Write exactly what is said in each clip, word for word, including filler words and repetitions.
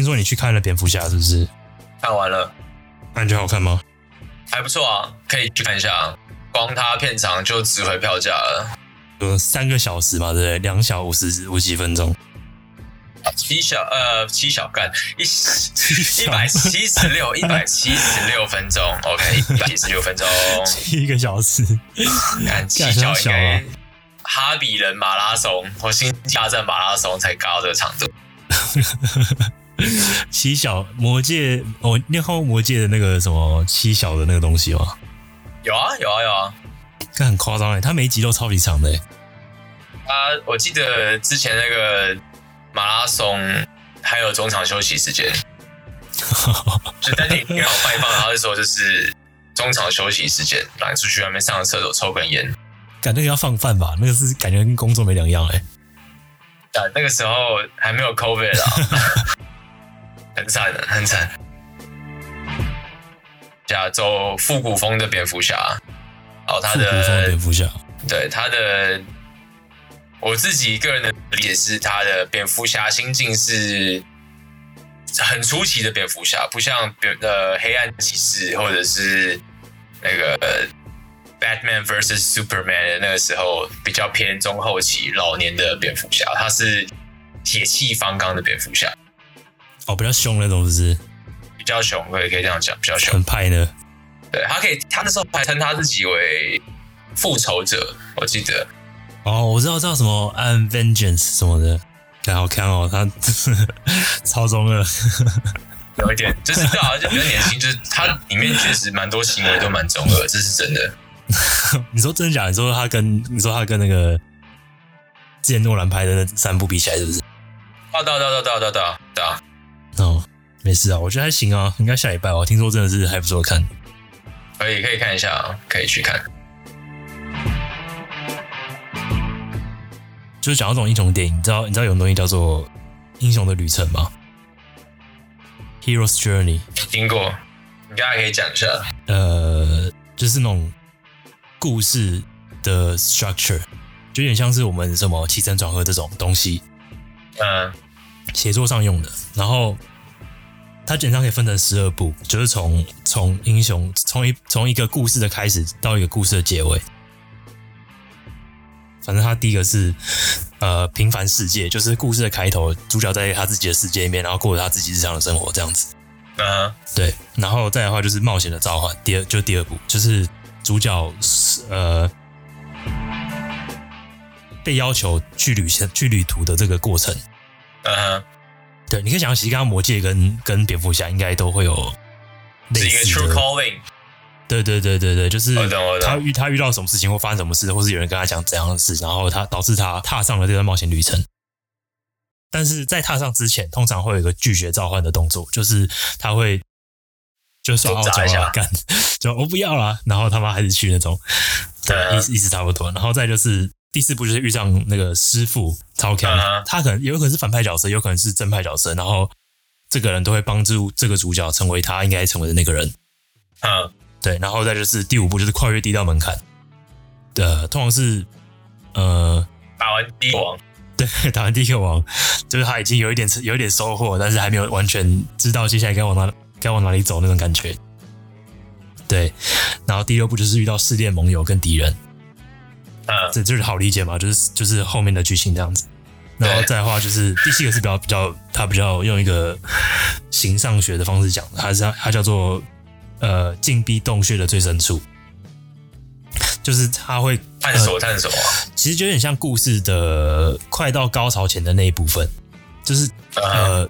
听说你去看了蝙蝠侠是不是？看完了。那你觉得好看吗？还不错啊，可以去看一下啊。光它片长就值回票价了。呃，三个小时嘛，对不对？两小五十五几分钟。七小呃七小干一一百七十六一百七十六分钟 ，OK， 一百七十六分钟，七个小时。看七小应该哈比人马拉松或星际大战马拉松才高的长度。七小魔戒，我、哦、你有看过魔戒的那个什么七小的那个东西吗？有啊有啊有啊，这很夸张哎，它每一集都超级长的哎。啊，我记得之前那个马拉松还有中场休息时间，就在电影院放一放，然后说就是中场休息时间，然后出去外面上个厕所抽根烟。感那个要放饭吧，那个是感觉跟工作没两样哎、欸。啊，那个时候还没有 COVID 啊，很惨的，很惨。亚洲复古风的蝙蝠侠，然后他的复古风蝙蝠侠，对他的，我自己个人的理解是，他的蝙蝠侠心境是很出奇的蝙蝠侠，不像呃黑暗骑士或者是那个 Batman vs Superman 的那个时候比较偏中后期老年的蝙蝠侠，他是铁气方刚的蝙蝠侠。哦，比较凶那种，是不是？比较凶，可以可以这样讲，比较凶。很派呢。对，他可以，他那时候还称他自己为复仇者，我记得。哦，我知道叫什么 "I'm Vengeance" 什么的，很好看哦，他超中二，有一点，就是对啊，就比较年轻，就是他里面确实蛮多行为都蛮中二，这是真的。你说真的假的？你说他跟你说他跟那个之前诺兰拍的那三部比起来，是不是？啊，对啊，对啊，对啊，对啊，对啊，对啊。哦，没事啊，我觉得还行啊，应该下礼拜我听说真的是还不错看，可以可以看一下啊，可以去看。就是讲到这种英雄电影，你知道你知道有东西叫做《英雄的旅程》吗 ？Hero's Journey， 听过，你大概可以讲一下。呃，就是那种故事的 structure， 就有点像是我们什么起承转合这种东西。嗯，写作上用的。然后它基本上可以分成十二部，就是从从英雄从一从一个故事的开始到一个故事的结尾。反正他第一个是，呃，平凡世界，就是故事的开头，主角在他自己的世界里面，然后过着他自己日常的生活这样子。嗯，对。然后再来的话就是冒险的召唤，第二就是第二部，就是主角呃被要求去旅行去旅途的这个过程。嗯，对，你可以想，其实刚刚魔戒跟跟蝙蝠侠应该都会有类似的。是一个 true calling。对对对对对，就是他遇他遇到什么事情，或发生什么事，或是有人跟他讲怎样的事，然后他导致他踏上了这段冒险旅程。但是在踏上之前，通常会有一个拒绝召唤的动作，就是他会就耍傲娇啊，干就我不要啦，然后他妈还是去那种，对，嗯、意思意思差不多。然后再就是第四步就是遇上那个师父超强，嗯、他可能有可能是反派角色，有可能是正派角色，然后这个人都会帮助这个主角成为他应该成为的那个人。嗯。对，然后再就是第五步，就是跨越第一道门槛。呃，通常是呃，打完第一个王，对，打完第一个王，就是他已经有一点有一点收获，但是还没有完全知道接下来该往哪该往哪里走那种感觉。对，然后第六步就是遇到试炼盟友跟敌人。嗯，这就是好理解嘛，就是就是后面的剧情这样子。然后再的话就是第七个是比较比较，他比较用一个形上学的方式讲的，还是他叫做。呃，禁闭洞穴的最深处，就是他会探索、呃、探索、啊，其实就有点像故事的快到高潮前的那一部分，就是、uh-huh. 呃，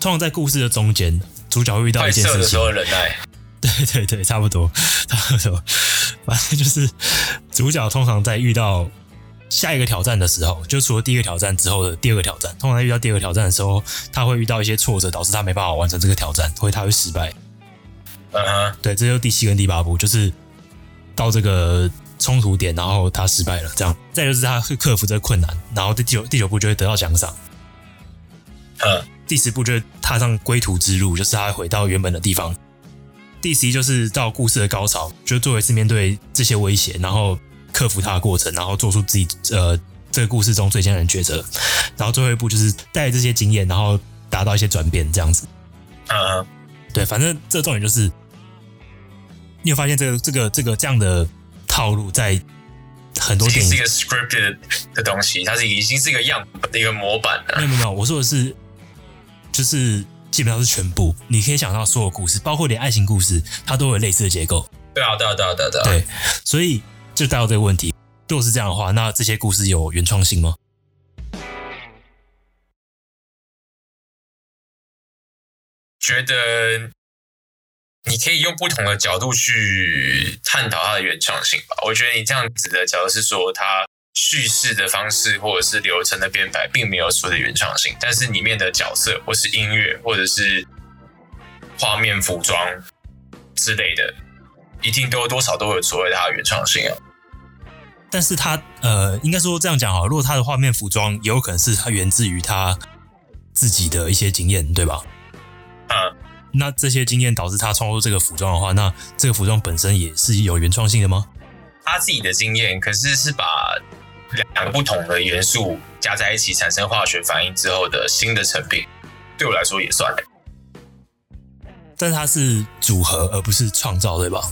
通常在故事的中间，主角会遇到一件事情，快射的时候忍耐，对对对，差不多差不多，反正就是主角通常在遇到下一个挑战的时候，就除了第一个挑战之后的第二个挑战，通常在遇到第二个挑战的时候，他会遇到一些挫折，导致他没办法完成这个挑战，所以他会失败。Uh-huh. 对，这就是第七跟第八步，就是到这个冲突点，然后他失败了，这样。再就是他会克服这个困难，然后第九第九步就会得到奖赏。Uh-huh. 第十步就会踏上归途之路，就是他回到原本的地方。第十一就是到故事的高潮，就作为是面对这些威胁，然后克服它的过程，然后做出自己呃这个故事中最艰难的抉择。然后最后一步就是带着这些经验，然后达到一些转变这样子。嗯，对，反正这重点就是，你有发现这个这个这个这样的套路在很多电影是一个 scripted 的东西，它是已经是一个样的一个模板了。没有没有，我说的是就是基本上是全部，你可以想到所有故事，包括连爱情故事，它都有类似的结构。对啊，对啊，对啊，对啊，对啊。对，所以就带到这个问题，如果是这样的话，那这些故事有原创性吗？觉得你可以用不同的角度去探讨它的原创性吧。我觉得你这样子的角度是说，它叙事的方式或者是流程的编排，并没有所谓的原创性，但是里面的角色或是音乐或者是画面、服装之类的，一定都多少都有所谓的它的原创性啊。但是它呃，应该说这样讲好，如果它的画面、服装也有可能是它源自于它自己的一些经验，对吧？嗯，那这些经验导致他创作这个服装的话，那这个服装本身也是有原创性的吗？他自己的经验，可是是把两个不同的元素加在一起产生化学反应之后的新的成品，对我来说也算。但是它是组合而不是创造，对吧？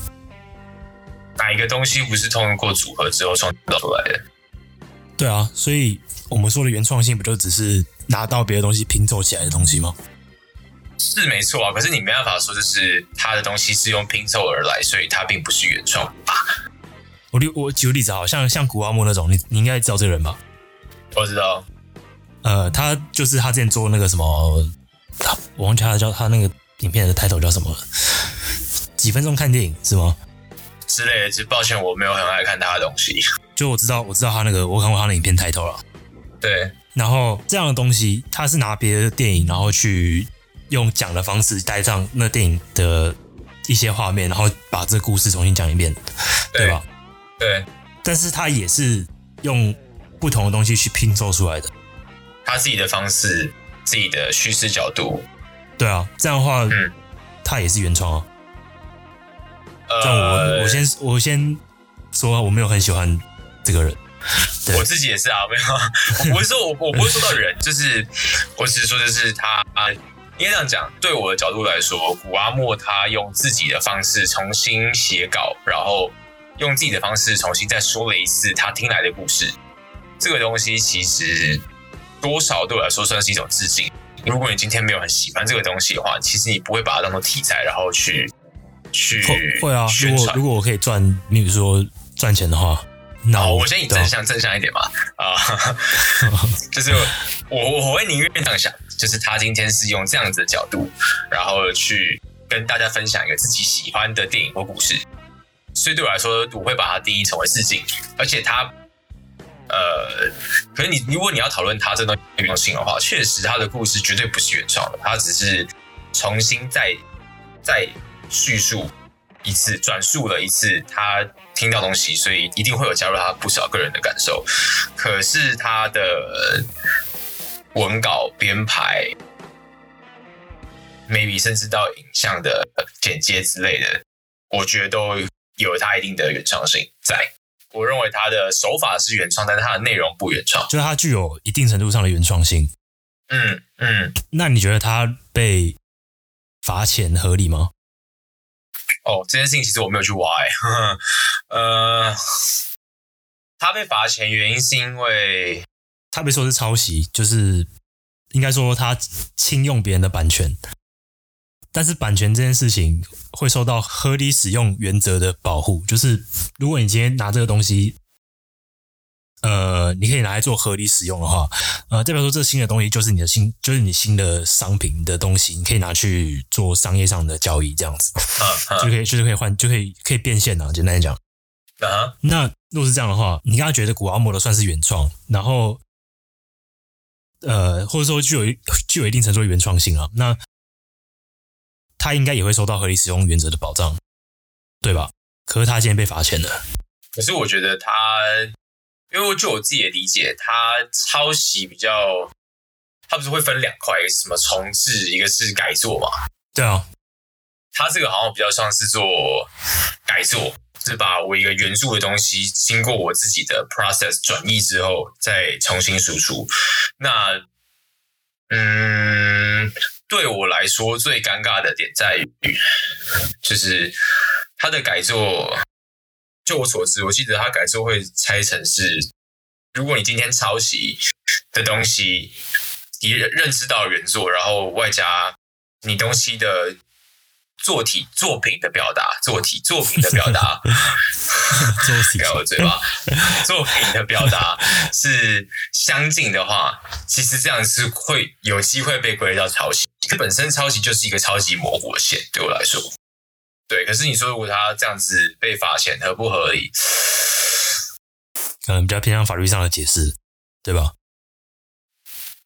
哪一个东西不是通过组合之后创造出来的？对啊，所以我们说的原创性不就只是拿到别的东西拼凑起来的东西吗？是没错啊，可是你没办法说，就是他的东西是用拼凑而来，所以他并不是原创吧。我我举个例子，好像像古阿莫那种，你你应该知道这个人吧？我知道。呃，他就是他之前做那个什么，我忘记他叫他那个影片的title叫什么了，几分钟看电影是吗？之类的，就抱歉我没有很爱看他的东西。就我知道，我知道他那个，我看过他的影片title了。对。然后这样的东西，他是拿别的电影，然后去用讲的方式带上那电影的一些画面，然后把这故事重新讲一遍， 对, 对吧？对。但是他也是用不同的东西去拼凑出来的，他自己的方式、自己的叙事角度。对啊，这样的话，嗯，他也是原创啊。呃，但我我先我先说，我没有很喜欢这个人。我自己也是啊，没有，我不是说我我不会说到人，就是我只是说就是他。应该这样讲，对我的角度来说，古阿莫他用自己的方式重新写稿，然后用自己的方式重新再说了一次他听来的故事。这个东西其实多少对我来说算是一种致敬。如果你今天没有很喜欢这个东西的话，其实你不会把它当做题材，然后去去会啊。如果如果我可以赚，比如说赚钱的话，那我先以正向正向一点嘛啊，就是我我会宁愿这样想。就是他今天是用这样子的角度，然后去跟大家分享一个自己喜欢的电影或故事，所以对我来说，我会把它定义成为致敬。而且他，呃，可是你如果你要讨论他这东西原创性的话，确实他的故事绝对不是原创的，他只是重新再再叙述一次，转述了一次他听到东西，所以一定会有加入他不少个人的感受。可是他的文稿编排 ，maybe 甚至到影像的剪接之类的，我觉得都有它一定的原创性在。我认为它的手法是原创，但是它的内容不原创，就是它具有一定程度上的原创性。嗯嗯，那你觉得它被罚钱合理吗？哦，这件事情其实我没有去挖、欸呵呵，呃，他被罚钱原因是因为。他被说是抄袭，就是应该说他侵用别人的版权，但是版权这件事情会受到合理使用原则的保护，就是如果你今天拿这个东西，呃，你可以拿来做合理使用的话，呃，代表说这新的东西就是你的新，就是你新的商品的东西，你可以拿去做商业上的交易，这样子，就可以就是可以换，就可以可以变现啊，简单讲。啊，那如果是这样的话，你刚刚觉得古阿莫的算是原创，然后。呃，或者说具有具有一定程度的原创性啊，那他应该也会受到合理使用原则的保障，对吧？可是他今天被罚钱了。可是我觉得他，因为就我自己的理解，他抄袭比较，他不是会分两块，一个是什么重制，一个是改作嘛？对啊，他这个好像比较像是做改作，是把我一个原著的东西经过我自己的 process 转译之后再重新输出。那嗯，对我来说最尴尬的点在于，就是他的改作，就我所知，我记得他改作会拆成是，如果你今天抄袭的东西，你认知到原作，然后外加你东西的作体作品的表达，作体作品的表达，不要我嘴巴，作品的表达是相近的话，其实这样是会有机会被归类到抄袭。本身抄袭就是一个超级模糊的线，对我来说。对，可是你说如果他这样子被罚钱合不合理？嗯，比较偏向法律上的解释，对吧？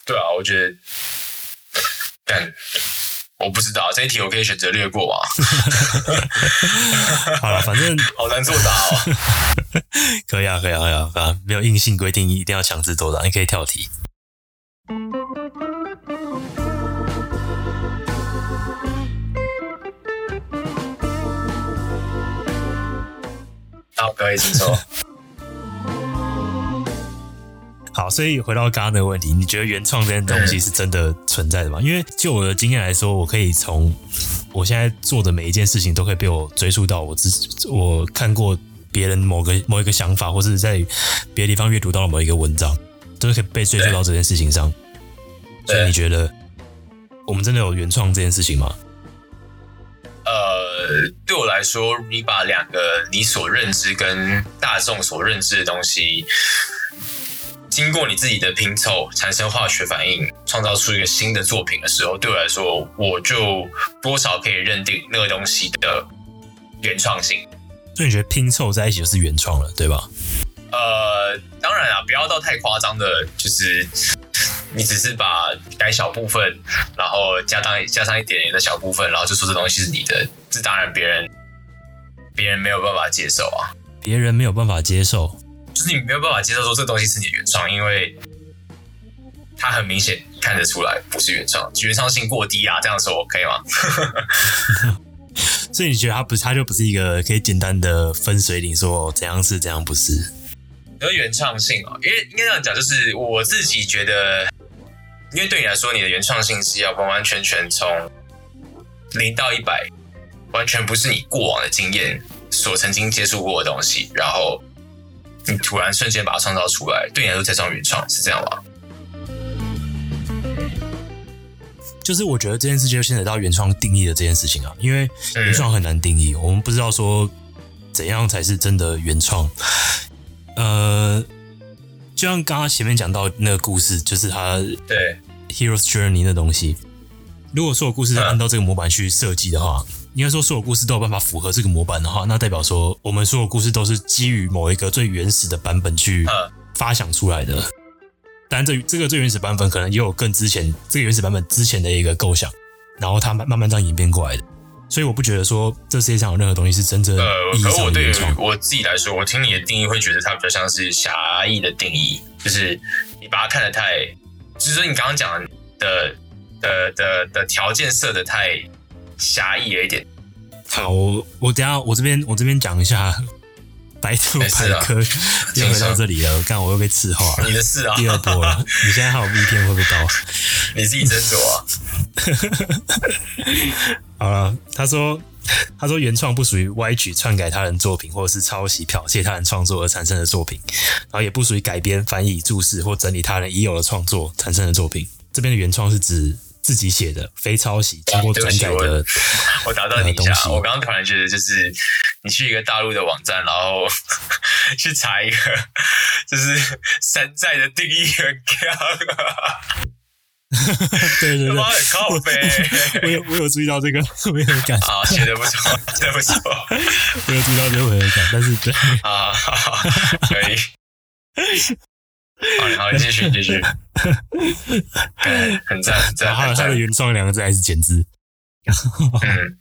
对啊，我觉得，但我不知道这一题我可以选择略过啊。好了，反正好难作答哦。可以啊，可以啊，可以啊，啊，没有硬性规定一定要强制作答，你可以跳题。好，可以，请说。好，所以回到刚刚的问题，你觉得原创这件东西是真的存在的吗？因为就我的经验来说，我可以从我现在做的每一件事情都可以被我追溯到我自己，我看过别人某个某一个想法，或是在别的地方阅读到了某一个文章，都可以被追溯到这件事情上。所以你觉得我们真的有原创这件事情吗？呃，对我来说，你把两个你所认知跟大众所认知的东西，经过你自己的拼凑，产生化学反应，创造出一个新的作品的时候，对我来说，我就多少可以认定那个东西的原创性。所以你觉得拼凑在一起就是原创了，对吧？呃，当然啦，不要到太夸张的，就是你只是把改小部分，然后加上加上一点点的小部分，然后就说这东西是你的，这当然别人别人没有办法接受啊，别人没有办法接受。就是你没有办法接受说这东西是你的原创，因为它很明显看得出来不是原创，原创性过低啊，这样说 OK 吗？所以你觉得它不，它就不是一个可以简单的分水岭，说怎样是怎样不是？你说原创性啊、哦，因为应该这样讲，就是我自己觉得，因为对你来说，你的原创性是要完完全全从零到一百，完全不是你过往的经验所曾经接触过的东西，然后你突然瞬间把它创造出来，对你来说才算原创，是这样吗？就是我觉得这件事就牵扯到原创定义的这件事情啊，因为原创很难定义，嗯、我们不知道说怎样才是真的原创。呃，就像刚刚前面讲到那个故事，就是他对 Hero's Journey 那东西，如果所有故事按照这个模板去设计的话。嗯，应该说，所有故事都有办法符合这个模板的话，那代表说，我们所有故事都是基于某一个最原始的版本去发想出来的。当然，这这个最原始版本可能也有更之前这个原始版本之前的一个构想，然后它慢慢这样演变过来的。所以，我不觉得说这世界上有任何东西是真正意义上的原创。呃，可我对我自己来说，我听你的定义会觉得它比较像是狭义的定义，就是你把它看得太，就是你刚刚讲的的的的条件设得太狭义了一点。好，我我等一下我这边我这边讲一下百度百科又回到这里了，干我又被刺化了，你的事啊，第二波了。你现在还有密片会不会到？你自己斟酌啊。好了，他说他说原创不属于歪曲篡改他人作品，或者是抄袭剽窃他人创作而产生的作品，然后也不属于改编、翻译、注释或整理他人已有的创作产生的作品。这边的原创是指自己写的，非抄袭，经过转改的、啊、我, 我打断你一下，呃、我刚刚突然觉得，就是你去一个大陆的网站，然后去查一个，就是山寨的定义很高啊。对对对，很靠北。我有我有注意到这个，我有感。啊，写的不错，写的不错。我有注意到这个，我有感，但是对啊，可以。好，好，继续，继续。很赞，很赞。还有他的原创两个字还是简字。嗯，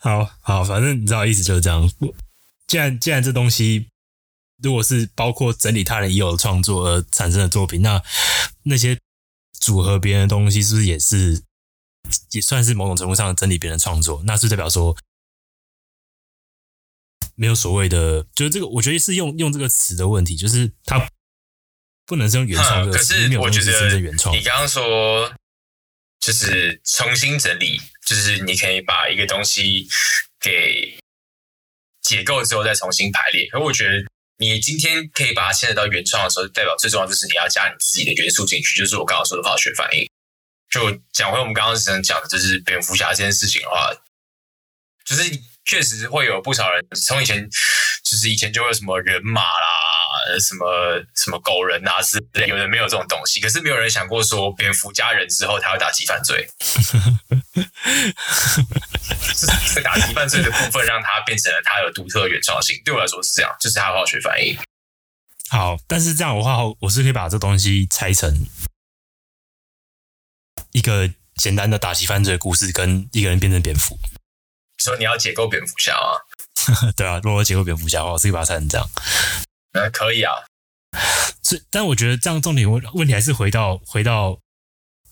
好好，反正你知道意思就是这样。既然既然这东西如果是包括整理他人已有的创作而产生的作品，那那些组合别人的东西，是不是也是也算是某种程度上整理别人的创作？那是代表说没有所谓的，就是这个，我觉得是用用这个词的问题，就是他。不能是用原创的、嗯，可是我觉得你刚刚说就是重新整理，就是你可以把一个东西给解构之后再重新排列。可我觉得你今天可以把它牵扯到原创的时候，代表最重要就是你要加你自己的元素进去，就是我刚刚说的化学反应。就讲回我们刚刚之前讲的，就是蝙蝠侠这件事情的话，就是确实会有不少人从以前，就是以前就会有什么人马啦，什么什么狗人啊之类，有人没有这种东西，可是没有人想过说蝙蝠加人之后他要打击犯罪，就是打击犯罪的部分让他变成了他有独特的原创性。对我来说是这样，就是他的化学反应。好，但是这样的话，我是可以把这东西拆成一个简单的打击犯罪的故事，跟一个人变成蝙蝠。说你要解构蝙蝠侠啊？对啊，如果我解构蝙蝠侠的话，我自己把它拆成这样。呃、嗯，可以啊。但我觉得这样重点问题还是回到回到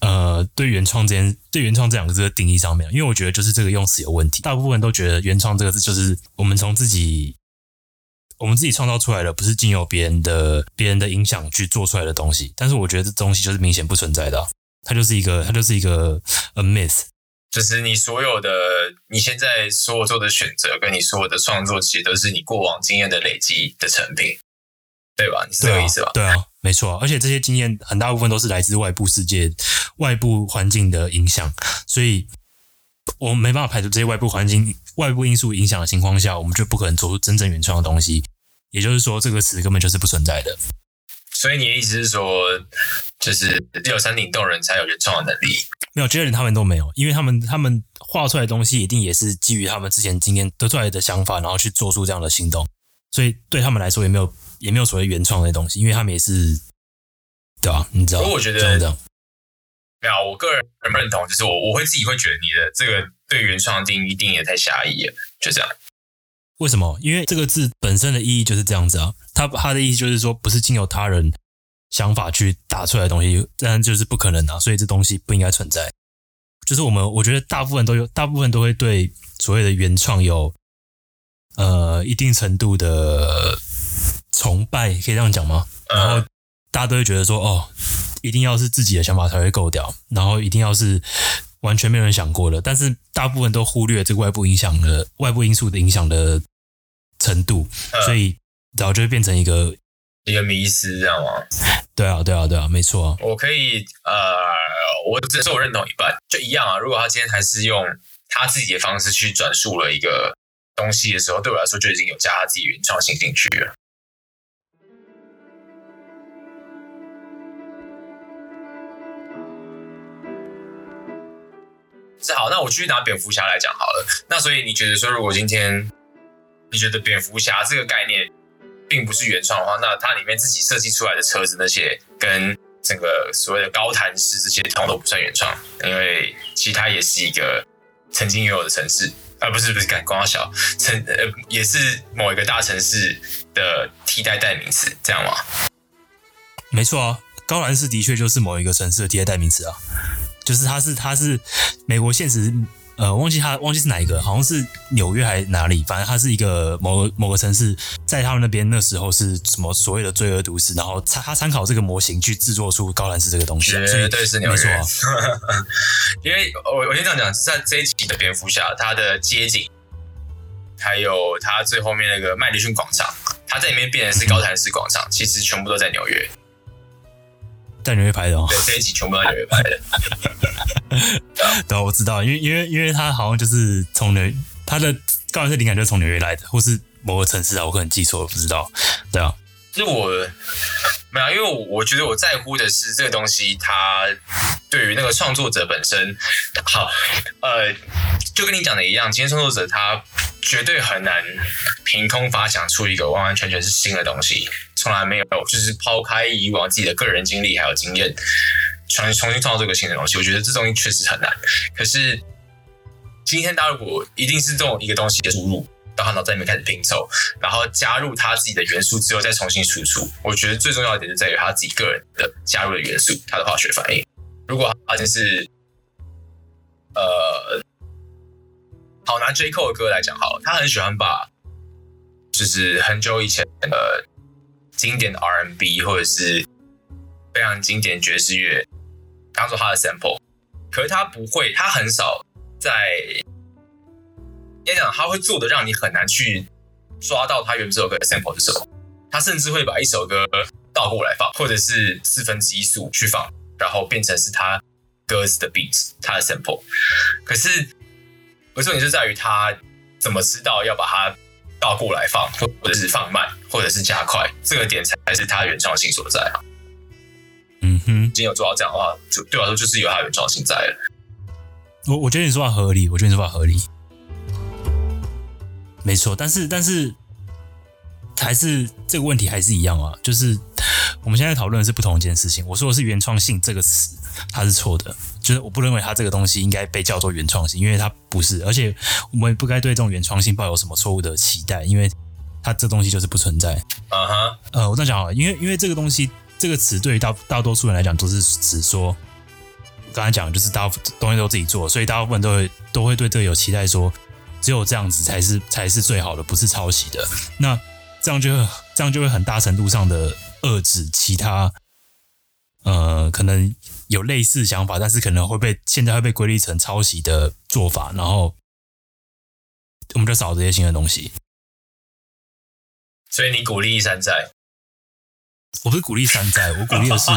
呃对原创这件对原创这两个字的定义上面，因为我觉得就是这个用词有问题。大部分人都觉得原创这个字就是我们从自己我们自己创造出来的，不是经由别人的别人的影响去做出来的东西。但是我觉得这东西就是明显不存在的、啊，它就是一个它就是一个 a myth。就是你所有的你现在所有做的选择跟你所有的创作其实都是你过往经验的累积的成品，对吧？你是这个意思吧？对啊，对啊，没错。而且这些经验很大部分都是来自外部世界外部环境的影响，所以我们没办法排除这些外部环境外部因素影响的情况下，我们就不可能做出真正原创的东西。也就是说这个词根本就是不存在的。所以你的意思是说，就是只有山顶洞人才有原创的能力？没有，这些人他们都没有，因为他们他们画出来的东西一定也是基于他们之前经验得出来的想法，然后去做出这样的行动。所以对他们来说也没有也没有所谓原创的东西，因为他们也是，对啊，你知道？我觉得没有，我个人不认同，就是我我会自己会觉得你的这个对原创的定义定也太狭义了，就这样。为什么？因为这个字本身的意义就是这样子啊，它它的意义就是说，不是经由他人想法去打出来的东西，但就是不可能啊，所以这东西不应该存在。就是我们，我觉得大部分都有，大部分都会对所谓的原创有呃一定程度的崇拜，可以这样讲吗？然后大家都会觉得说，哦，一定要是自己的想法才会够屌，然后一定要是完全没有人想过的，但是大部分都忽略这个外部影响的外部因素的影响的程度，嗯、所以然后就会变成一个一个迷思，这样吗？对啊，对啊，对啊，没错、啊。我可以呃，我只是我认同一半，就一样啊。如果他今天还是用他自己的方式去转述了一个东西的时候，对我来说就已经有加他自己原创性进去了。是好，那我去拿蝙蝠侠来讲好了。那所以你觉得说，如果今天你觉得蝙蝠侠这个概念并不是原创的话，那它里面自己设计出来的车子那些，跟整个所谓的高谭市这些，通通都不算原创，因为其他也是一个曾经拥有的城市，啊，不是不是，干光小城、呃，也是某一个大城市的替代代名词，这样吗？没错啊，高谭市的确就是某一个城市的替代代名词啊。就是他是他是美国现实，呃，忘记他忘记是哪一个，好像是纽约还是哪里，反正他是一个某个某个城市，在他们那边那时候是什么所谓的罪恶都市，然后他参考这个模型去制作出高谭市这个东西，所以对是纽约。没错、啊，因为我我先这样讲，在这一集的蝙蝠侠，他的街景，还有他最后面那个麦迪逊广场，他在里面变成是高谭市广场，其实全部都在纽约。在纽约拍的哦，对，这一集全部在纽约拍的。对，我知道，因为因为因为他好像就是从纽，他的高谭市灵感就是从纽约来的，或是某个城市啊，我可能记错了，不知道。对啊，就是我没有，因为我我觉得我在乎的是这个东西，它对于那个创作者本身，好，呃，就跟你讲的一样，今天创作者他绝对很难凭空发想出一个完完全全是新的东西。从来没有，就是抛开以往自己的个人经历还有经验，重重新创造这个新的东西，我觉得这东西确实很难。可是今天大家如果一定是这种一个东西的输入，到他脑袋里面开始拼凑，然后加入他自己的元素之后再重新输出，我觉得最重要的点是在于他自己个人的加入的元素，他的化学反应。如果他就是呃，好拿 J. Cole 的歌来讲好了，他很喜欢把就是很久以前的经典的 R and B 或者是非常经典爵士乐当做他的 sample，可是他不会，他很少在，应该讲他会做的让你很难去抓到他原首歌的 sample 是什么。他甚至会把一首歌倒过来放，或者是四分之一速去放，然后变成是他歌词的 beat， 他的 sample。可是我说你就在于他怎么知道要把它倒过来放，或者是放慢，或者是加快，这个点才是他原创性所在啊。嗯哼，今天有做到这样的话，就对我来说就是有他原创性在了。我我觉得你说法合理，我觉得你说法合理，没错。但是但是还是这个问题还是一样啊，就是我们现在讨论的是不同一件事情。我说的是原创性这个词，它是错的，就是我不认为它这个东西应该被叫做原创性，因为它不是，而且我们不该对这种原创性抱有什么错误的期待，因为它这东西就是不存在。啊哈，呃，我这样讲好了，因为因为这个东西这个词对于 大, 大多数人来讲都是指说，刚才讲就是大东西都自己做，所以大部分都会都会对这个有期待说，只有这样子才是才是最好的，不是抄袭的。那这样就会这样就会很大程度上的遏制其他，呃，可能有类似想法，但是可能会被现在会被归类成抄袭的做法，然后我们就少这些新的东西。所以你鼓励山寨？我不是鼓励山寨，我鼓励的是，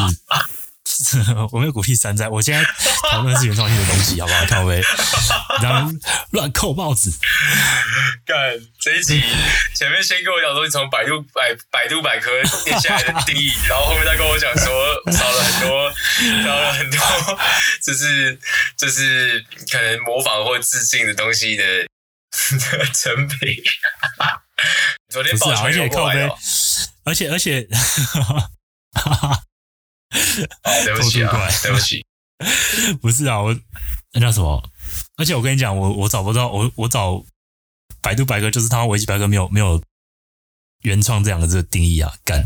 我没有鼓励山寨。我现在讨论的是原创性的东西，好不好？靠北，然后乱扣帽子。干这一集前面先跟我讲说，你从百度百百度百科念下来的定义，然后后面再跟我讲说少了很多，少了很多，就是就是可能模仿或致敬的东西的的成品。昨天爆全有过来哦，而且而且。对不起啊，对不起，不是啊，我那叫什么？而且我跟你讲，我我找不到，我我找百度百科，就是他维基百科没有没有原创这两个字的定义啊，干。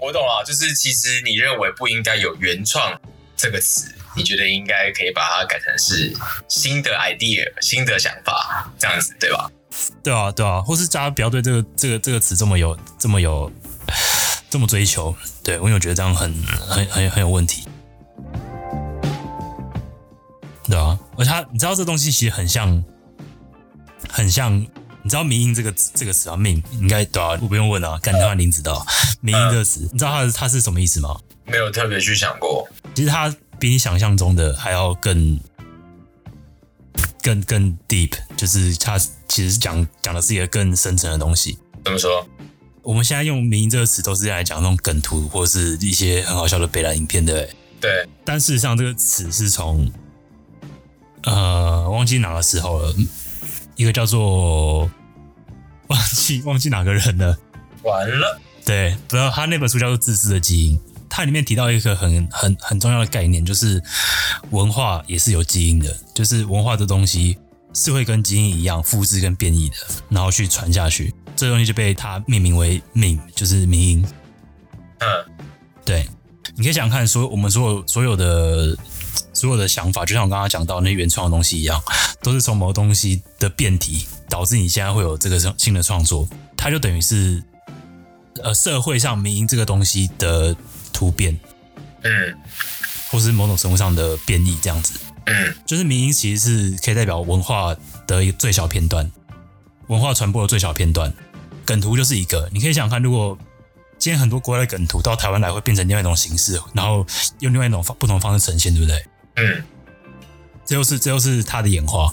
我懂了，就是其实你认为不应该有原创这个词，你觉得应该可以把它改成是新的 idea、新的想法这样子，对吧？对啊，对啊，或是大家不要对这个、这个、这个词这么有、这么有、这么追求。对，因为我觉得这样很、很、很、很有问题。对啊，而且它你知道这东西其实很像，很像。你知道迷因这个这个词啊，迷应该对啊，我不用问啊，干他妈林子的迷因这个词，你知道它它是什么意思吗？没有特别去想过。其实它比你想象中的还要更更更 deep， 就是它其实讲讲的是一个更深层的东西。怎么说？我们现在用迷因这个词都是来讲那种梗图或是一些很好笑的北兰影片，对不对？对。但事实上，这个词是从呃忘记哪个时候了。一个叫做忘记忘记哪个人了，完了。对，不知道他那本书叫做《自私的基因》，它里面提到一个很很很重要的概念，就是文化也是有基因的，就是文化的东西是会跟基因一样复制跟变异的，然后去传下去。这东西就被它命名为 meme， 就是迷因。嗯，对，你可以想想看，所我们所有所有的。所有的想法，就像我刚刚讲到那些原创的东西一样，都是从某东西的变体导致你现在会有这个新的创作，它就等于是呃社会上迷因这个东西的突变，嗯，或是某种程度上的变异这样子，嗯，就是迷因其实是可以代表文化的一个最小片段，文化传播的最小片段，梗图就是一个，你可以想想看，如果。今天很多国外的梗图到台湾来会变成另外一种形式，然后用另外一种不同方式呈现，对不对？嗯，这就是这就是它的演化。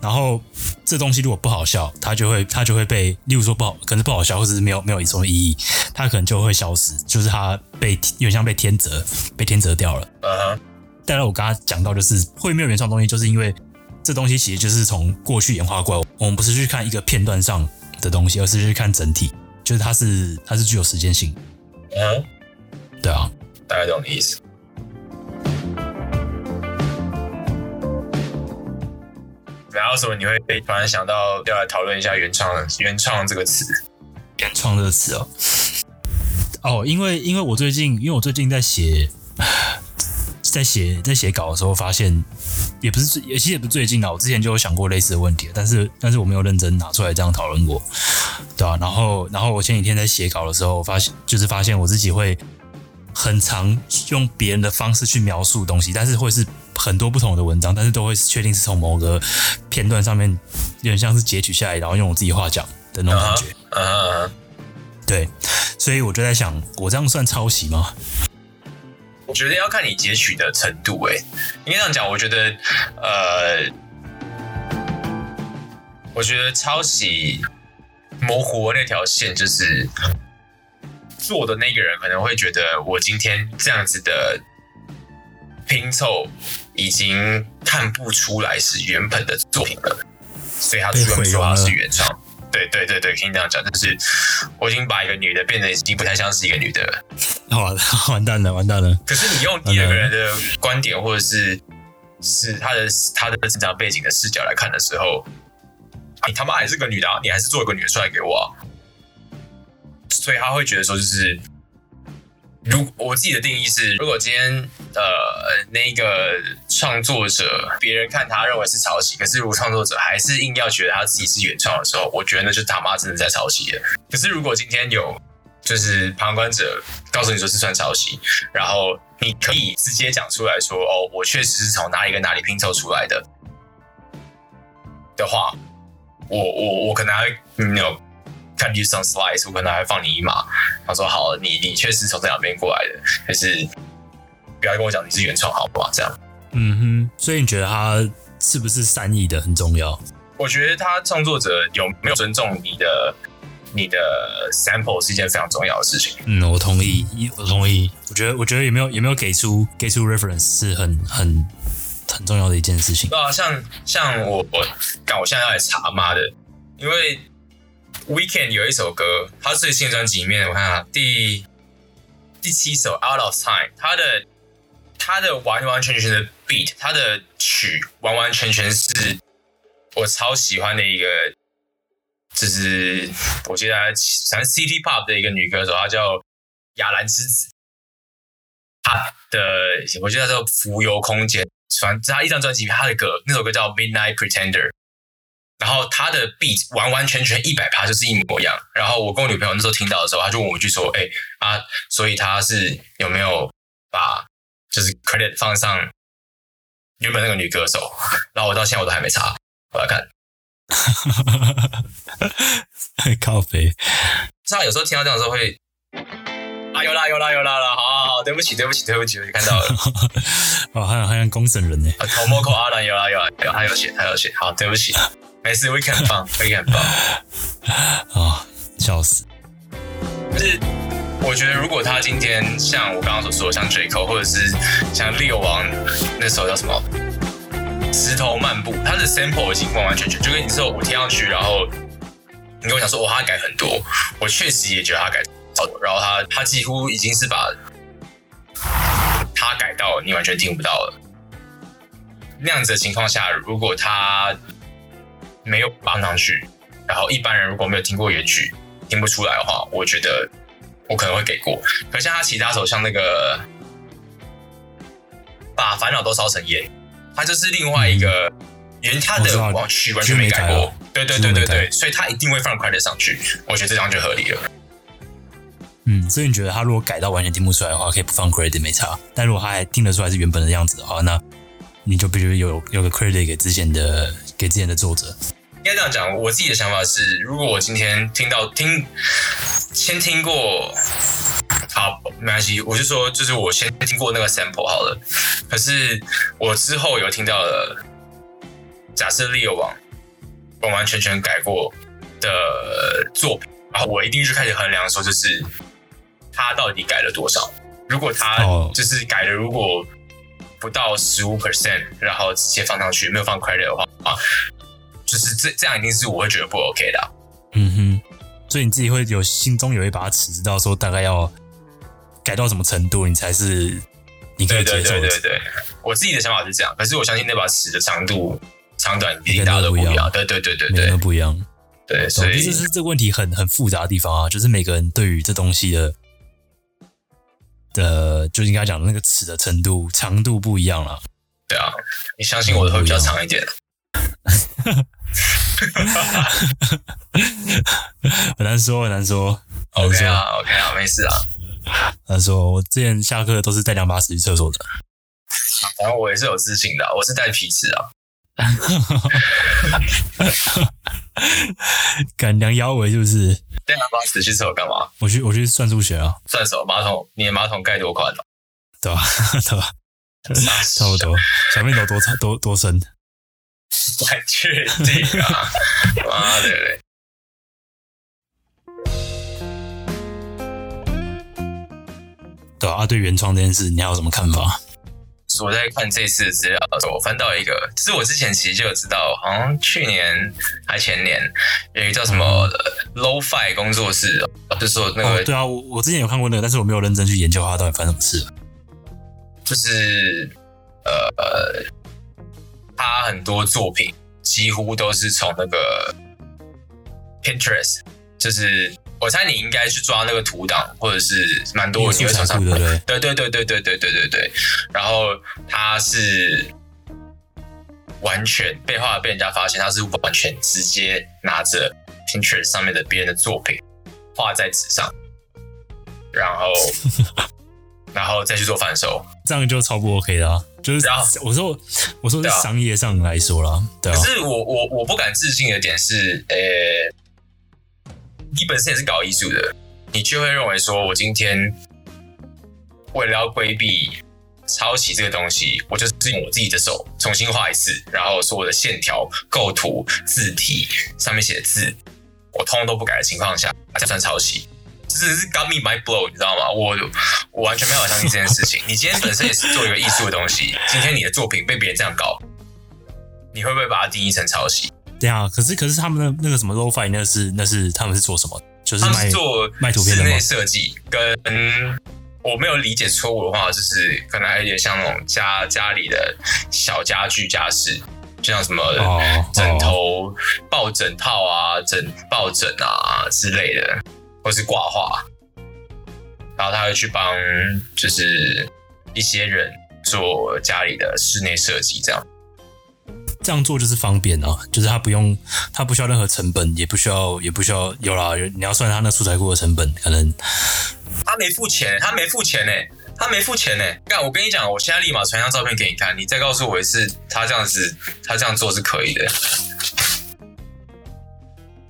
然后这东西如果不好笑，它就会它就会被，例如说不好，可能不好笑，或者是没有没有什么意义，它可能就会消失，就是它被有点像被天择被天择掉了。嗯哼。带来我刚刚讲到，就是会没有原创东西，就是因为这东西其实就是从过去演化过来。我们不是去看一个片段上的东西，而是去看整体。就是它是它是具有时间性，嗯，对啊，大概懂你意思。然后什么你会突然想到要来讨论一下原创原创这个词？原创这个词哦，哦，因为因为我最近因为我最近在写在写在写稿的时候发现，也不是也其实也不是最近啦，我之前就有想过类似的问题，但是但是我没有认真拿出来这样讨论过，对啊，然后然后我前几天在写稿的时候，发现就是发现我自己会很常用别人的方式去描述东西，但是会是很多不同的文章，但是都会确定是从某个片段上面，有点像是截取下来，然后用我自己话讲的那种感觉。Uh-huh. Uh-huh. 对，所以我就在想，我这样算抄袭吗？我觉得要看你截取的程度、欸，哎，应该这样讲，我觉得，呃，我觉得抄袭模糊那条线就是。做的那个人可能会觉得，我今天这样子的拼凑已经看不出来是原本的作品了，所以他主动说他是原创。对对对对，可以这样讲，就是我已经把一个女的变得已经不太像是一个女的了。好，完蛋了，完蛋了。可是你用第二个人的观点，或者是是他的他的成长背景的视角来看的时候，你他妈还是个女的、啊，你还是做一个女的出来给我、啊。所以他会觉得说，就是，如我自己的定义是，如果今天呃那个创作者别人看他认为是抄袭，可是如果创作者还是硬要觉得他自己是原创的时候，我觉得那就是他妈真的在抄袭了。可是如果今天有就是旁观者告诉你说是算抄袭，然后你可以直接讲出来说，哦，我确实是从哪里跟哪里拼凑出来的的话，我我我可能还会有。看 you some slice， 我可能还放你一马。他说好，你你确实从这两边过来的，可是不要跟我讲你是原创，好不好？这样，嗯哼。所以你觉得他是不是善意的很重要？我觉得他创作者有没有尊重你的你的 sample 是一件非常重要的事情。嗯，我同意，我同意。我觉得我觉得有没有有没有给出给出 reference 是很很很重要的一件事情。啊，像像我我干，我现在要来查妈的，因为。Weekend 有一首歌，他最新专辑里面，我看啊，第第七首《Out of Time》，他的他的完完全全的 beat， 他的曲完完全全是我超喜欢的一个，就是我记得他像 City Pop 的一个女歌手，她叫雅兰之子，她的我记得她叫浮游空间，反正她一张专辑，她的歌那首歌叫《Midnight Pretender》。然后他的 beat 完完全全 百分之百 就是一模一样。然后我跟我女朋友那时候听到的时候，她就问我一句说：“哎、欸、啊，所以他是有没有把就是 credit 放上原本那个女歌手？”然后我到现在我都还没查，我来看。靠北，像有时候听到这样的时候会，啊有啦有啦有啦啦，好好好，对不起对不起对不起，我看到了。哦，还有还有公审人呢。啊，头摸口阿兰有啦有啦有，还有写还有写，好对不起。没事 ，we can 放 ，we can 放。啊，笑死！就是我觉得，如果他今天像我刚刚所说的，像 J. Cole 或者是像猎王那首叫什么《石头漫步》，他的 sample 已经完完全全，就跟你说我贴上去，然后你跟我讲说，哇、哦，他改很多，我确实也觉得他改很多，然后他他几乎已经是把他改到你完全听不到了。那样子的情况下，如果他没有放上去，然后一般人如果没有听过原曲，听不出来的话，我觉得我可能会给过。可像他其他首，像那个把烦恼都烧成烟，他就是另外一个原他的曲完全没改过，对对对对对，所以他一定会放 credit 上去，我觉得这样就合理了。嗯，所以你觉得他如果改到完全听不出来的话，可以不放 credit 没差，但如果他还听得出来是原本的样子的话，那你就必须有有个 credit 给之前的给之前的作者。应该这样讲，我自己的想法是，如果我今天听到听先听过，好，没关系，我就说就是我先听过那个 sample 好了。可是我之后有听到了，假设猎王完完全全改过的作品，然后我一定就开始衡量说，就是他到底改了多少。如果他就是改了，如果不到 百分之十五， 然后直接放上去，没有放 credit 的话，啊，就是这这样一定是我会觉得不 OK 的、啊。嗯哼，所以你自己会有心中有一把尺，知道说大概要改到什么程度，你才是你可以接受的。对对对对对，我自己的想法是这样，可是我相信那把尺的长度、长短一定大家都不一样。对对对对对，每个不一样。对，所以就是这个问题很很复杂的地方啊，就是每个人对于这东西的。呃，就是你刚才讲的那个尺的程度、长度不一样了。对啊，你相信我的会比较长一点。很难说，很难说。OK 啊 ，OK 啊，没事啊。他说：“我之前下课都是带两把尺去厕所的。”反正我也是有自信的、啊，我是带皮尺啊。敢量腰围是不是？带两把尺去厕所干嘛？我去，我去算数学啊。算什么？马桶？你的马桶盖多宽哦？对吧、啊？对吧、啊？差不多。小便斗多长？多多深？不太确定啊！妈的嘞！对啊，对原创这件事，你还有什么看法？我在看这次的资料的时候，我翻到一个，其实我之前其实就有知道，好像去年还前年有一个叫什么 Lo-Fi 工作室，就是说那个、哦、对啊，我我之前有看过那个，但是我没有认真去研究它到底发生什么事。就是呃，他很多作品几乎都是从那个 Pinterest， 就是。我猜你应该去抓那个图档，或者是蛮多你会常常对对对对对对对对对。然后他是完全被画被人家发现，他是完全直接拿着 Pinterest 上面的别人的作品画在纸上，然后然后再去做贩售，这样就超不 OK 的、啊。就是我说我说是商业上来说啦，对啊。可是我我我不敢置信的点是，呃、欸。你本身也是搞艺术的，你就会认为说，我今天为了要规避抄袭这个东西，我就是用我自己的手重新画一次，然后所有的线条、构图、字体上面写的字，我通通都不改的情况下，才算抄袭。这是 got me mind blown， 你知道吗？我我完全没有相信这件事情。你今天本身也是做一个艺术的东西，今天你的作品被别人这样搞，你会不会把它定义成抄袭？对啊，可是可是他们那那个什么 Lo-Fi 那是那是他们是做什么？就是卖他们做卖图片的吗？室内设计跟我没有理解错误的话，就是可能有点像那种家家里的小家具家饰，就像什么枕头、抱、oh, oh. 枕套啊、枕抱枕啊之类的，或是挂画。然后他会去帮就是一些人做家里的室内设计这样。这样做就是方便啊，就是他不用，他不需要任何成本，也不需要，也不需要有啦。你要算他那素材库的成本，可能他没付钱，他没付钱呢、欸，他没付钱呢、欸。干，我跟你讲，我现在立马传张照片给你看，你再告诉我一次，他这样子，他这样做是可以的。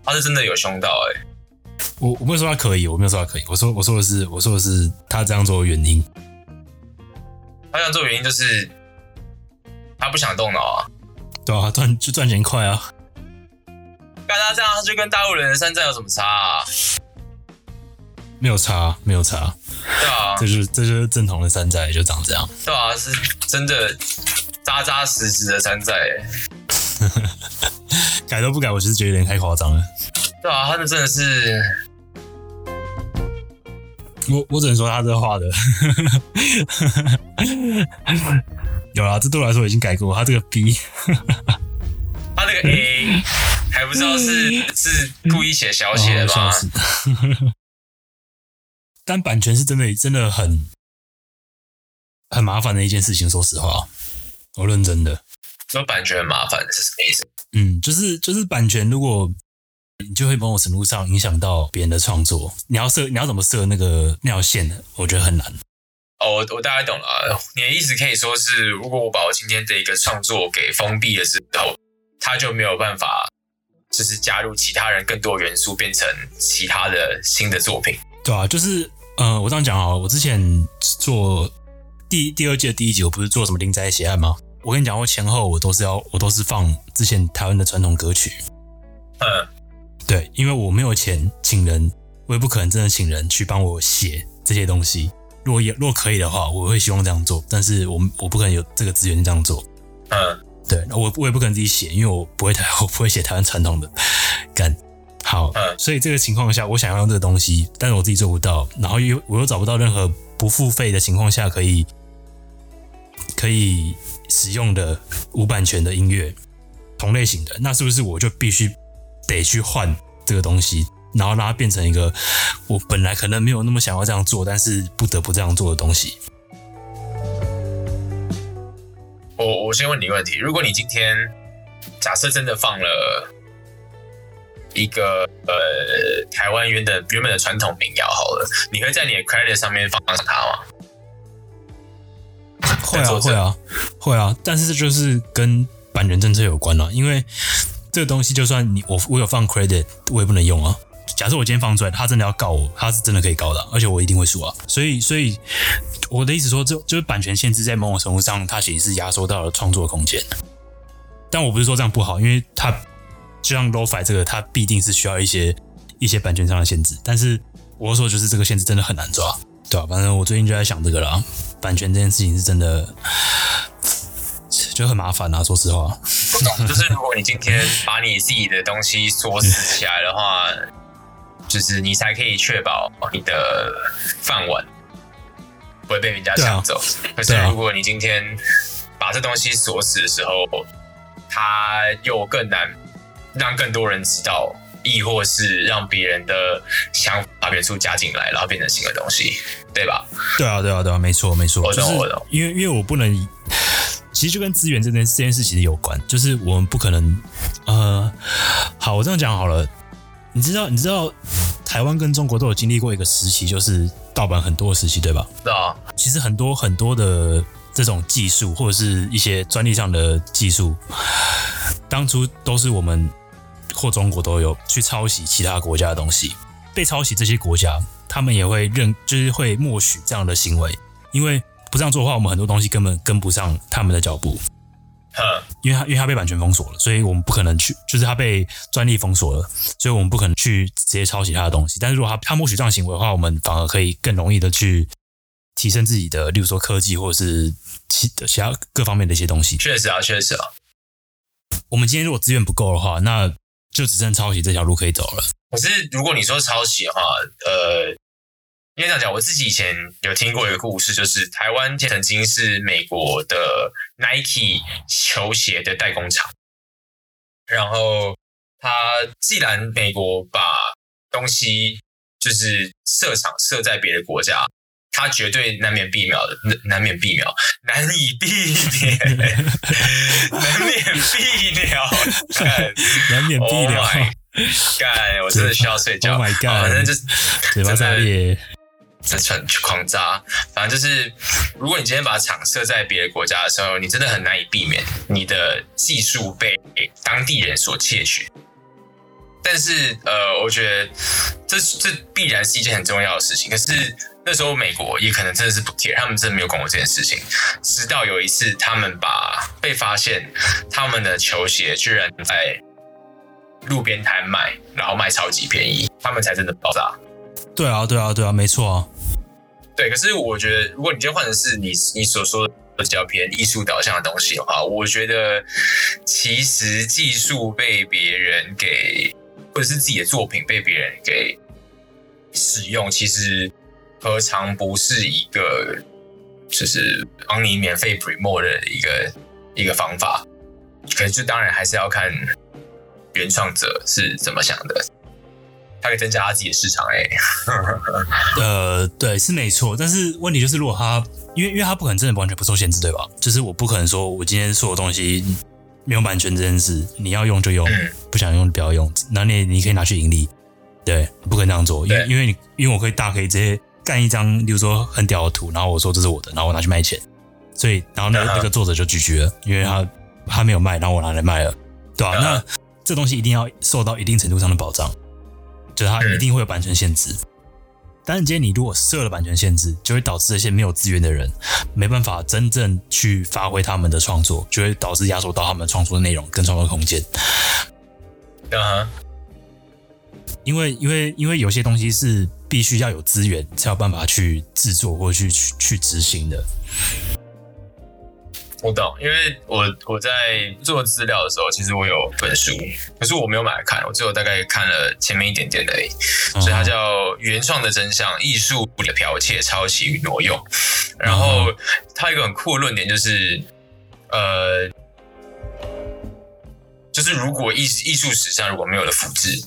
他是真的有凶到哎、欸！我我没有说他可以，我没有说他可以，我说我说的是，我说的是他这样做的原因。他这样做的原因就是他不想动脑啊。对啊，赚就赚钱快啊！干他这样，他就跟大陆人的山寨有什么差啊？没有差，没有差。对啊，这就是这就是正统的山寨，就长这样。对啊，是真的扎扎实实的山寨、欸。改都不改，我就是觉得有点太夸张了。对啊，他的真的是，我我只能说他这画的。有啦，这对我来说已经改过。他这个 B， 他这个 A 还不知道是是故意写小写的吧？哦、但版权是真的真的很很麻烦的一件事情。说实话，我认真的。说版权很麻烦是什么意思？嗯，就是就是版权，如果你就会某种程度上影响到别人的创作。你要设你要怎么设那个那条线，我觉得很难。哦，我大概懂了。你的意思可以说是，如果我把我今天的一个创作给封闭的时候，它就没有办法，就是加入其他人更多元素，变成其他的新的作品。对啊，就是呃，我这样讲啊，我之前做第第二季的第一集，我不是做什么林宅血案吗？我跟你讲，我前后我都是要，我都是放之前台湾的传统歌曲。嗯，对，因为我没有钱请人，我也不可能真的请人去帮我写这些东西。如果也如果可以的话，我会希望这样做，但是我我不可能有这个资源这样做。嗯，对，我我也不可能自己写，因为我不会台我不会写台湾传统的干。好，嗯，所以这个情况下，我想要用这个东西，但是我自己做不到，然后又我又找不到任何不付费的情况下可以可以使用的无版权的音乐同类型的，那是不是我就必须得去换这个东西？然后让它变成一个我本来可能没有那么想要这样做，但是不得不这样做的东西。我我先问你一个问题：如果你今天假设真的放了一个呃台湾原本原本的传统民谣好了，你会在你的 credit 上面放上它吗？会啊会啊会啊，但是这就是跟版权政策有关了，因为这个东西就算你 我, 我有放 credit， 我也不能用啊。假设我今天放出来，他真的要告我，他是真的可以告的，而且我一定会输啊。所以，所以我的意思说，就就是版权限制在某种程度上，它其实是压缩到了创作空间。但我不是说这样不好，因为它就像 lo-fi 这个，它必定是需要一些一些版权上的限制。但是我说就是这个限制真的很难抓，对吧、啊？反正我最近就在想这个啦，版权这件事情是真的就很麻烦啊，说实话。不懂，就是如果你今天把你自己的东西锁死起来的话。就是你才可以确保你的饭碗不会被人家抢走、啊。可是如果你今天把这东西锁死的时候，它又更难让更多人知道，亦或是让别人的想法元素加进来，然后变成新的东西，对吧？对啊，对啊，对啊，没错，没错。我懂，我懂。因为，因为我不能，其实就跟资源这件这件事其实有关，就是我们不可能，呃，好，我这样讲好了。你知道，你知道台湾跟中国都有经历过一个时期，就是盗版很多的时期，对吧？对啊。其实很多很多的这种技术，或者是一些专利上的技术，当初都是我们或中国都有去抄袭其他国家的东西。被抄袭这些国家，他们也会认，就是会默许这样的行为，因为不这样做的话，我们很多东西根本跟不上他们的脚步。因为他因为他被版权封锁了，所以我们不可能去，就是他被专利封锁了，所以我们不可能去直接抄袭他的东西。但是如果他他默许这样行为的话，我们反而可以更容易的去提升自己的，例如说科技或者是 其, 其他各方面的一些东西。确实啊，确实啊。我们今天如果资源不够的话，那就只剩抄袭这条路可以走了。可是如果你说抄袭的话，呃，因为这样讲，我自己以前有听过一个故事，就是台湾曾经是美国的 Nike 球鞋的代工厂，然后他既然美国把东西就是设厂设在别的国家，他绝对难免避免，难免避免，难以避免，难免避免，难免避免，干，我真的需要睡觉。Oh my god！ 反正就是嘴巴炸裂。在传狂扎，反正就是，如果你今天把厂设在别的国家的时候，你真的很难以避免你的技术被当地人所窃取。但是，呃，我觉得这这必然是一件很重要的事情。可是那时候美国也可能真的是不care，他们真的没有管过这件事情。直到有一次，他们把被发现他们的球鞋居然在路边摊卖，然后卖超级便宜，他们才真的爆炸。对啊，对啊，对啊，没错啊。对，可是我觉得，如果你今天换成是你你所说的比较偏艺术导向的东西的话，我觉得其实技术被别人给，或者是自己的作品被别人给使用，其实何尝不是一个就是帮你免费 promote 的一个一个方法？可是当然还是要看原创者是怎么想的。他可以增加他自己的市场、欸，哎，呃，对，是没错。但是问题就是，如果他因为因为他不可能真的完全不受限制，对吧？就是我不可能说我今天所有东西没有版权这件事，你要用就用，嗯、不想用就不要用。然后你你可以拿去盈利，对，不可能这样做，因为因为你因为我可以大可以直接干一张，比如说很屌的图，然后我说这是我的，然后我拿去卖钱，所以然后那、嗯、那个作者就G G了，因为他他没有卖，然后我拿来卖了，对吧、啊嗯？那这东西一定要受到一定程度上的保障。就是它一定会有版权限制，但是今天你如果设了版权限制，就会导致这些没有资源的人没办法真正去发挥他们的创作，就会导致压缩到他们创作的内容跟创作空间。Uh-huh. 因为因为因为有些东西是必须要有资源才有办法去制作或去去去执行的。我懂，因为 我, 我在做资料的时候，其实我有本书，可是我没有买来看，我只有大概看了前面一点点而已。嗯、所以它叫《原创的真相：艺术的剽窃、抄袭与挪用》。然后它有一个很酷的论点就是，呃，就是如果艺术史上如果没有了复制，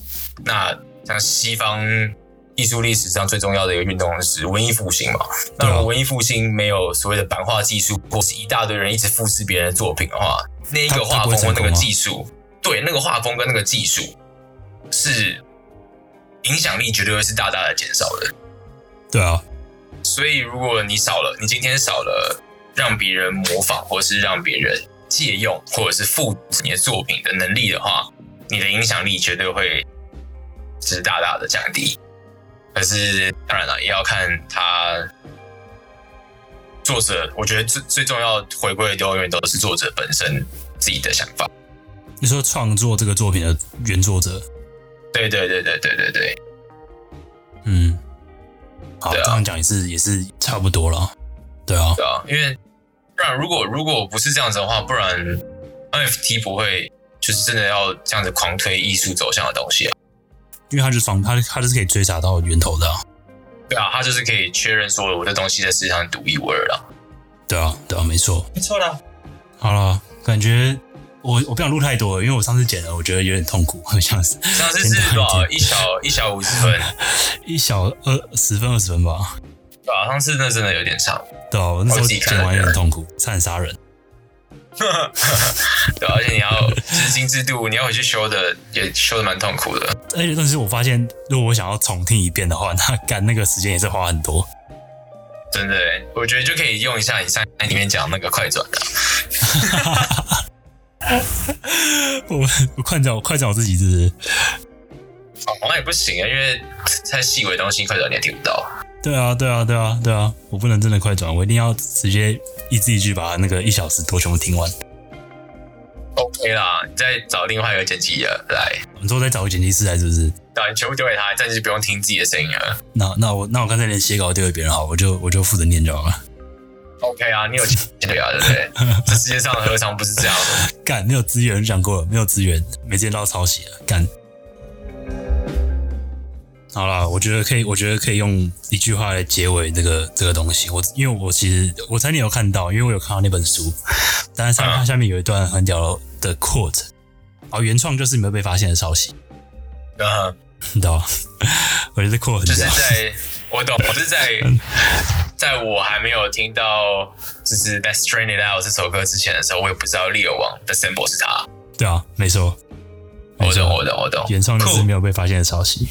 那那西方艺术历史上最重要的一个运动是文艺复兴嘛。那如果文艺复兴没有所谓的版画技术，或是一大堆人一直复制别人的作品的话，那一个画风和那个技术，对，那个画风跟那个技术是影响力绝对会是大大的减少的。对啊，所以如果你少了，你今天少了让别人模仿或是让别人借用或者是复制你的作品的能力的话，你的影响力绝对会是大大的降低。可是当然了，也要看他作者，我觉得 最, 最重要回归的永远都是作者本身自己的想法。你说创作这个作品的原作者？对对对对对对对，嗯，好，这样讲也是也是差不多了，对啊，对啊，因为不然如果如果不是这样子的话，不然 N F T 不会就是真的要这样子狂推艺术走向的东西啊，因为它就是双，它它就是可以追查到源头的啊，对啊，它就是可以确认说我的东西在市场上独一无二了，对啊，对啊，没错，没错啦，好了，感觉。我我不想录太多了，因为我上次剪了，我觉得有点痛苦，很像是上次是多少一小一小五十分，一小二十分二十分吧。对啊，上次那真的有点长。对啊，我那时候剪完有点痛苦，差点杀人。对啊，而且你要就是精致度，你要回去修的也修的蛮痛苦的。而且但是我发现，如果我想要重听一遍的话，那干那个时间也是花很多。真的耶，我觉得就可以用一下你上台里面讲那个快转的。我我快转，我快转我自己是不是？哦，那也不行啊，因为太细微的东西快转你也听不到。对啊，对啊，对啊，对啊，我不能真的快转，我一定要直接一字一句把那个一小时多全部听完。OK 啦，你再找另外一个剪辑的来，你之后再找个剪辑师来，是不是？对，你全部丢给他，但是不用听自己的声音了。那那我那我刚才连写稿丢给别人好，我就我就负责念就好了。OK 啊，你有钱对啊，对不对？这世界上何尝不是这样的？干，没有资源，讲过了，没有资源，每次都要抄袭了。干，好啦，我觉得可以，我觉得可以用一句话来结尾这个这个东西。我因为我其实我猜你有看到，因为我有看到那本书，但是它下面有一段很屌的 quote， 然后原创就是没有被发现的抄袭。啊、uh-huh. ，你懂？我觉得 quote 很屌。就是在我懂，我是在。在我还没有听到就是《Let's Train It Out》这首歌之前的时候，我也不知道猎王的 sample 是他。对啊，没错。我懂，我懂，我懂。原创就是没有被发现的抄袭。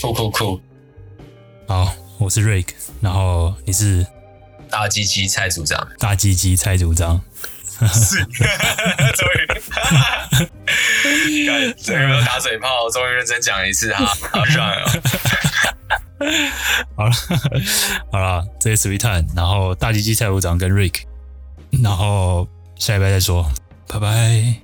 酷酷酷！好，我是 Rick， 然后你是大鸡鸡蔡组长。大鸡鸡蔡组长。是，终于，感这个没有打嘴炮，终于认真讲一次哈，好爽哦。好了，好了，这是 Sweet Time， 然后大鸡鸡蔡部长跟 Rick， 然后下礼拜再说，拜拜。